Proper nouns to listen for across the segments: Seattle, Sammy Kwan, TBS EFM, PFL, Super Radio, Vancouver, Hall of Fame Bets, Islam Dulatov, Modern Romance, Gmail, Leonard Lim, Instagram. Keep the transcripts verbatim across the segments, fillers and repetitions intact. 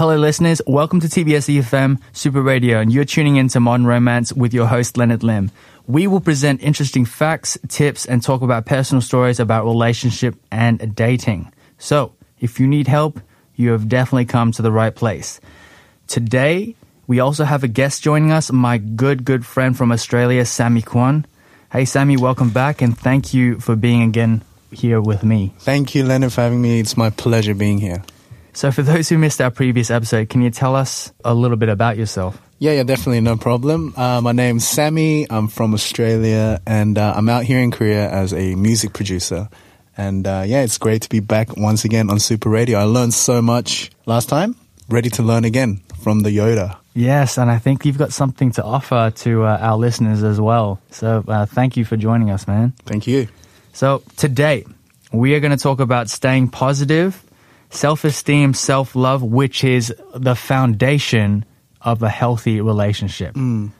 Hello listeners, welcome to T B S E F M Super Radio, and you're tuning in to Modern Romance with your host Leonard Lim. We will present interesting facts, tips, and talk about personal stories about relationship and dating. So, if you need help, you have definitely come to the right place. Today, we also have a guest joining us, my good, good friend from Australia, Sammy Kwan. Hey Sammy, welcome back, and thank you for being again here with me. Thank you, Leonard, for having me. It's my pleasure being here. So for those who missed our previous episode, can you tell us a little bit about yourself? Yeah, yeah, definitely, no problem. Uh, my name's Sammy, I'm from Australia, and uh, I'm out here in Korea as a music producer. And uh, yeah, it's great to be back once again on Super Radio. I learned so much last time, ready to learn again from the Yoda. Yes, and I think you've got something to offer to uh, our listeners as well. So uh, thank you for joining us, man. Thank you. So today, we are going to talk about staying positive, self-esteem, self-love, which is the foundation of a healthy relationship. Mm.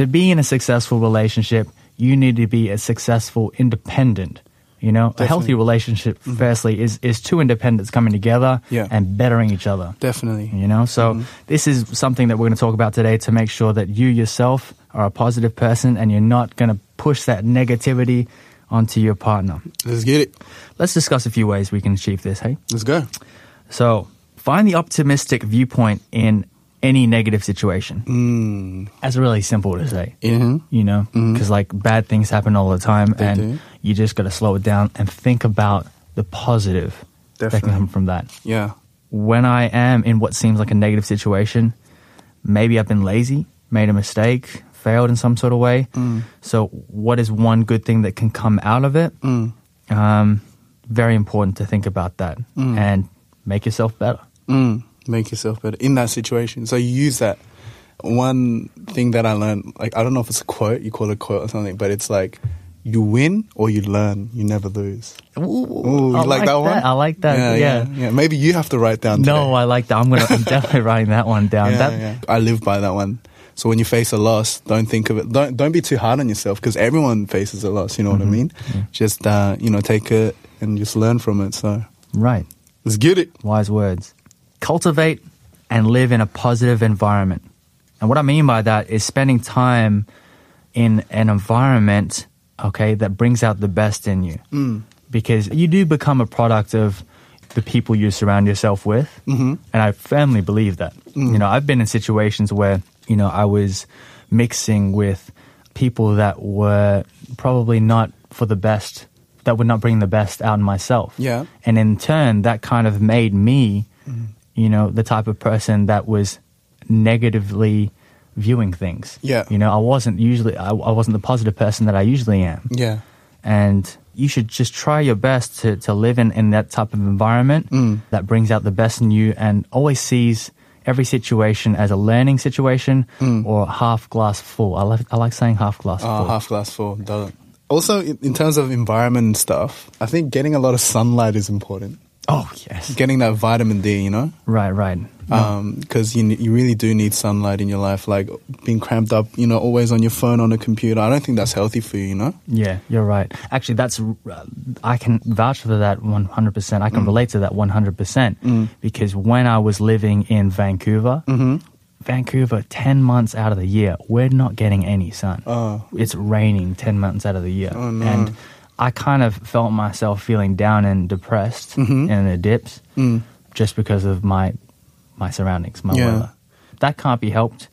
To be in a successful relationship, you need to be a successful independent. You know, Definitely. A healthy relationship, mm. firstly, is, is two independents coming together yeah. and bettering each other. Definitely. You know, so mm. this is something that we're going to talk about today to make sure that you yourself are a positive person and you're not going to push that negativity onto your partner. Let's get it. Let's discuss a few ways we can achieve this, hey? Let's go. So, find the optimistic viewpoint in any negative situation. Mm. That's really simple to say, mm-hmm. you know, because mm-hmm. like bad things happen all the time, they and do. You just got to slow it down and think about the positive Definitely. That can come from that. Yeah. When I am in what seems like a negative situation, maybe I've been lazy, made a mistake, failed in some sort of way. Mm. So what is one good thing that can come out of it? Mm. Um, very important to think about that mm. and make yourself better. Mm. Make yourself better in that situation. So you use that. One thing that I learned, like I don't know if it's a quote, you call it a quote or something, but it's like you win or you learn, you never lose. Ooh, Ooh, you I like, like that one? I like that, yeah, yeah. yeah, yeah. Maybe you have to write down today. No, I like that. I'm gonna. I'm definitely writing that one down. Yeah, that, yeah. I live by that one. So when you face a loss, don't think of it. Don't don't be too hard on yourself because everyone faces a loss. You know mm-hmm. what I mean? Yeah. Just uh, you know, take it and just learn from it. So right, let's get it. Wise words. Cultivate and live in a positive environment. And what I mean by that is spending time in an environment, okay, that brings out the best in you. Mm. Because you do become a product of the people you surround yourself with, mm-hmm. and I firmly believe that. Mm. You know, I've been in situations where, you know, I was mixing with people that were probably not for the best, that would not bring the best out in myself. Yeah. And in turn, that kind of made me, mm. you know, the type of person that was negatively viewing things. Yeah. You know, I wasn't usually, I, I wasn't the positive person that I usually am. Yeah. And you should just try your best to, to live in, in that type of environment mm. that brings out the best in you and always sees every situation as a learning situation mm. or half glass full. I like, I like saying half glass full. Oh, half glass full. Also, in terms of environment and stuff, I think getting a lot of sunlight is important. Oh, yes. Getting that vitamin D, you know? Right, right. Because um, you you really do need sunlight in your life, like being cramped up, you know, always on your phone, on a computer. I don't think that's healthy for you, you know? Yeah, you're right. Actually, that's I can vouch for that one hundred percent. I can mm. relate to that one hundred percent mm. because when I was living in Vancouver, mm-hmm. Vancouver, ten months out of the year, we're not getting any sun. Oh. It's raining ten months out of the year. Oh, no. And I kind of felt myself feeling down and depressed mm-hmm. in the dips mm. just because of my... my surroundings, my yeah. weather. That can't be helped.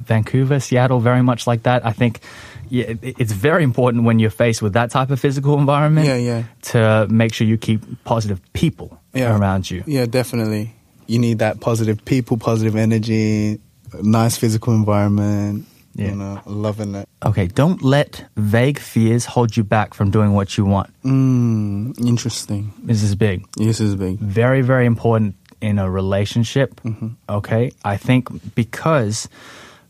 Vancouver, Seattle, very much like that. I think yeah, it's very important when you're faced with that type of physical environment yeah, yeah. to make sure you keep positive people yeah. around you. Yeah, definitely. You need that positive people, positive energy, nice physical environment, yeah. you know, loving it. Okay, don't let vague fears hold you back from doing what you want. Mm, interesting. This is big. This is big. Very, very important. In a relationship, mm-hmm. okay? I think because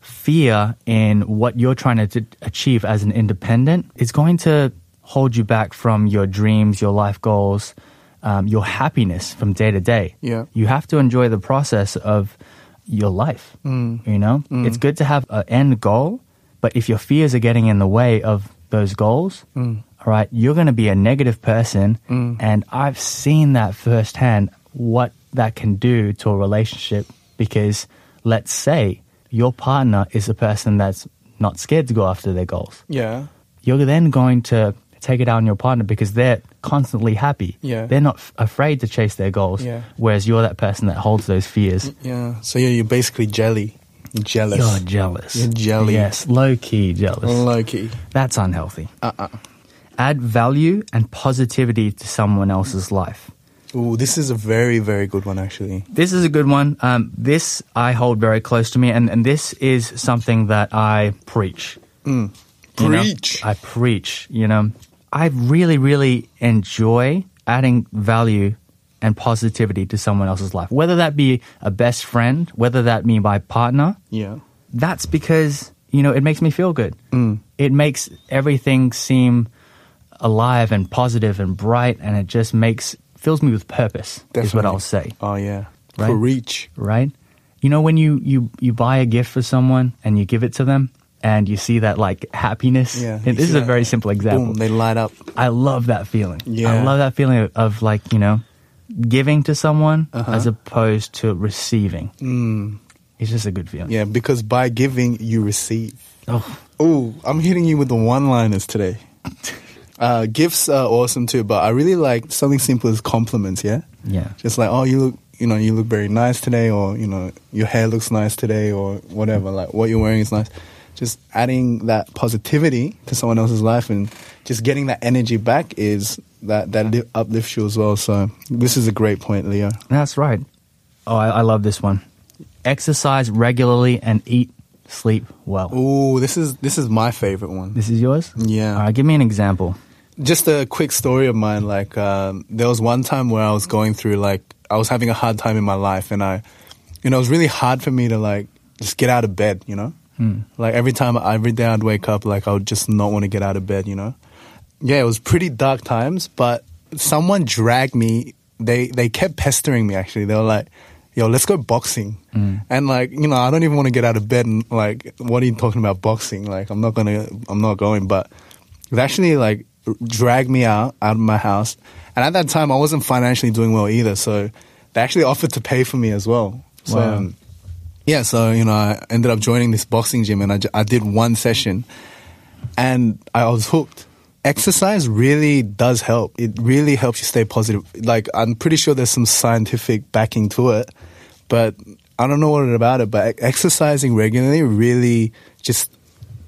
fear in what you're trying to achieve as an independent is going to hold you back from your dreams, your life goals, um, your happiness from day to day. Yeah. You have to enjoy the process of your life, mm. you know? Mm. It's good to have an end goal, but if your fears are getting in the way of those goals, mm. all right, you're going to be a negative person, mm. and I've seen that firsthand, what that can do to a relationship, because let's say your partner is a person that's not scared to go after their goals. Yeah. You're then going to take it out on your partner because they're constantly happy. Yeah. They're not f- afraid to chase their goals, yeah. whereas you're that person that holds those fears. Yeah. So yeah, you're basically jelly. Jealous. You're jealous. You're jelly. Yes, low-key jealous. Low-key. That's unhealthy. Uh-uh. Add value and positivity to someone else's life. Ooh, this is a very, very good one, actually. This is a good one. Um, this I hold very close to me, and, and this is something that I preach. Mm. Preach. You know, I preach, you know. I really, really enjoy adding value and positivity to someone else's life, whether that be a best friend, whether that be my partner. Yeah. That's because, you know, it makes me feel good. Mm. It makes everything seem alive and positive and bright, and it just makes fills me with purpose. Definitely. Is what I'll say. Oh, yeah. Right? Preach. Right? You know, when you, you, you buy a gift for someone and you give it to them, and you see that, like, happiness. Yeah, this is a very simple example. Boom, they light up. I love that feeling. Yeah. I love that feeling of, of like, you know, giving to someone uh-huh. as opposed to receiving. Mm. It's just a good feeling. Yeah, because by giving, you receive. Oh, Ooh, I'm hitting you with the one-liners today. uh, gifts are awesome too, but I really like something simple as compliments, yeah? Yeah. Just like, oh, you look... you know, you look very nice today, or, you know, your hair looks nice today, or whatever, like what you're wearing is nice. Just adding that positivity to someone else's life and just getting that energy back is that, that uplifts you as well. So this is a great point, Leo. That's right. Oh, I, I love this one. Exercise regularly and eat, sleep well. Ooh, this is, this is my favorite one. This is yours? Yeah. All right, give me an example. Just a quick story of mine. Like, um, there was one time where I was going through, like, I was having a hard time in my life, and I, you know, it was really hard for me to, like, just get out of bed, you know? Mm. Like, every time, every day I'd wake up, like, I would just not want to get out of bed, you know? Yeah, it was pretty dark times, but someone dragged me. They they kept pestering me, actually. They were like, yo, let's go boxing. Mm. And, like, you know, I don't even want to get out of bed, and, like, what are you talking about, boxing? Like, I'm not gonna, I'm not going, but it actually, like, dragged me out, out of my house. And at that time, I wasn't financially doing well either, so they actually offered to pay for me as well. So, wow. um, yeah, so, you know, I ended up joining this boxing gym, and I, I did one session, and I was hooked. Exercise really does help. It really helps you stay positive. Like, I'm pretty sure there's some scientific backing to it, but I don't know what about it, but exercising regularly really just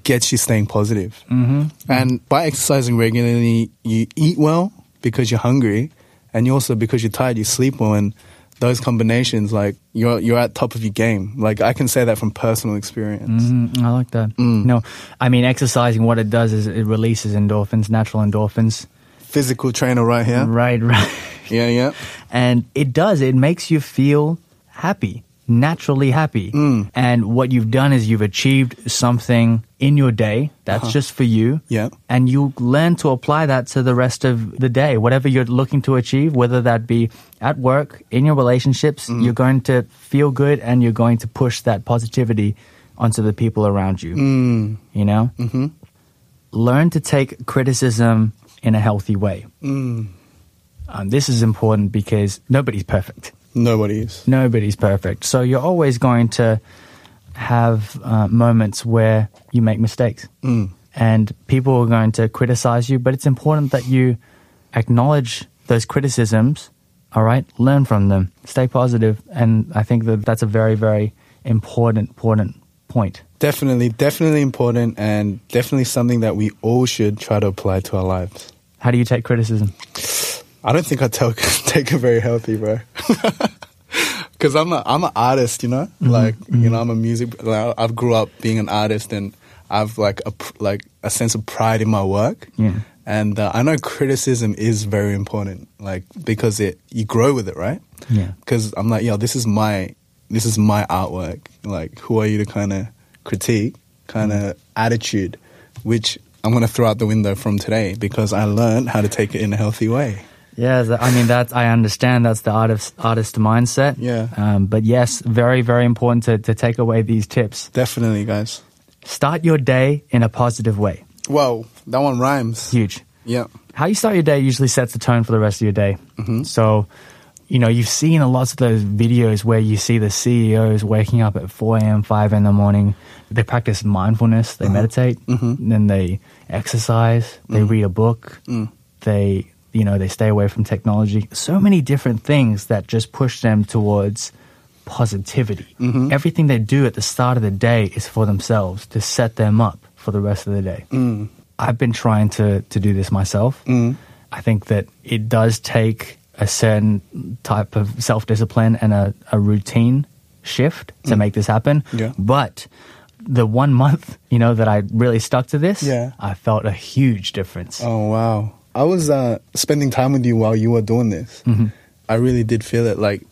gets you staying positive. Mm-hmm. And by exercising regularly, you eat well, because you're hungry, and you also because you're tired, you sleep well, and those combinations, like, you're you're at top of your game. Like, I can say that from personal experience. Mm, I like that. Mm. No, I mean, exercising, what it does is it releases endorphins, natural endorphins. Physical trainer right here. Right, right. Yeah, yeah. And it does. It makes you feel happy, naturally happy. Mm. And what you've done is you've achieved something in your day that's huh. just for you, yeah, and you learn to apply that to the rest of the day, whatever you're looking to achieve, whether that be at work, in your relationships. Mm. You're going to feel good, and you're going to push that positivity onto the people around you. Mm. You know, mm-hmm. Learn to take criticism in a healthy way. Mm. Um, this is important because nobody's perfect. Nobody is. Nobody's perfect. So you're always going to have uh, moments where you make mistakes. Mm. And people are going to criticize you, but it's important that you acknowledge those criticisms, all right? Learn from them. Stay positive. And I think that that's a very, very important, important point. Definitely, definitely important, and definitely something that we all should try to apply to our lives. How do you take criticism? I don't think I take take it very healthy, bro. Because I'm a I'm an artist, you know. Mm-hmm. Like, mm-hmm. you know, I'm a music. Like, I've grew up being an artist, and I've like a like a sense of pride in my work. Yeah. And uh, I know criticism is very important, like, because it you grow with it, right? Yeah. Because I'm like, yo, this is my this is my artwork. Like, who are you to kind of critique kind of mm. attitude, which I'm going to throw out the window from today because I learned how to take it in a healthy way. Yeah, I mean, that's, I understand that's the artist, artist mindset. Yeah. Um, but yes, very, very important to, to take away these tips. Definitely, guys. Start your day in a positive way. Whoa, that one rhymes. Huge. Yeah. How you start your day usually sets the tone for the rest of your day. Mm-hmm. So, you know, you've seen lots of those videos where you see the C E Os waking up at four a.m., five in the morning. They practice mindfulness. They uh-huh. meditate. Mm-hmm. Then they exercise. They mm. read a book. Mm. They... You know, they stay away from technology. So many different things that just push them towards positivity. Mm-hmm. Everything they do at the start of the day is for themselves, to set them up for the rest of the day. Mm. I've been trying to, to do this myself. Mm. I think that it does take a certain type of self-discipline and a, a routine shift to mm. make this happen. Yeah. But the one month, you know, that I really stuck to this, yeah. I felt a huge difference. Oh, wow. I was uh, spending time with you while you were doing this. Mm-hmm. I really did feel it. Like,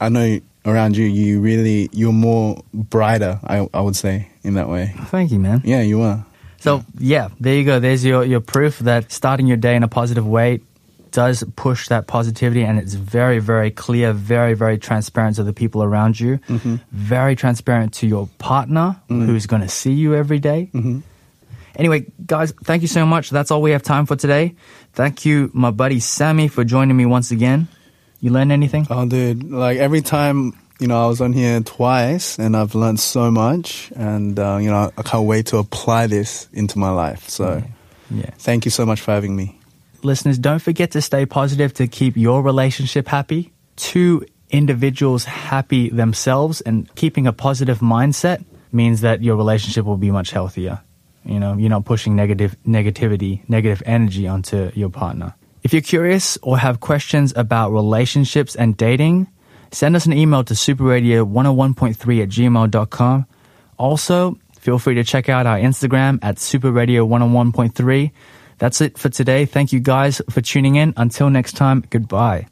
I know around you, you really, you're more brighter, I, I would say, in that way. Thank you, man. Yeah, you are. So, yeah, there you go. There's your, your proof that starting your day in a positive way does push that positivity, and it's very, very clear, very, very transparent to the people around you, mm-hmm. very transparent to your partner mm-hmm. who's going to see you every day. Mm-hmm. Anyway, guys, thank you so much. That's all we have time for today. Thank you, my buddy Sammy, for joining me once again. You learned anything? Oh, dude, like every time, you know, I was on here twice and I've learned so much, and, uh, you know, I can't wait to apply this into my life. So yeah. Yeah. Thank you so much for having me. Listeners, don't forget to stay positive to keep your relationship happy. Two individuals happy themselves and keeping a positive mindset means that your relationship will be much healthier. You know, you're not pushing negative negativity, negative energy onto your partner. If you're curious or have questions about relationships and dating, send us an email to super radio one oh one point three at gmail dot com. Also, feel free to check out our Instagram at super radio one oh one point three. That's it for today. Thank you guys for tuning in. Until next time, goodbye.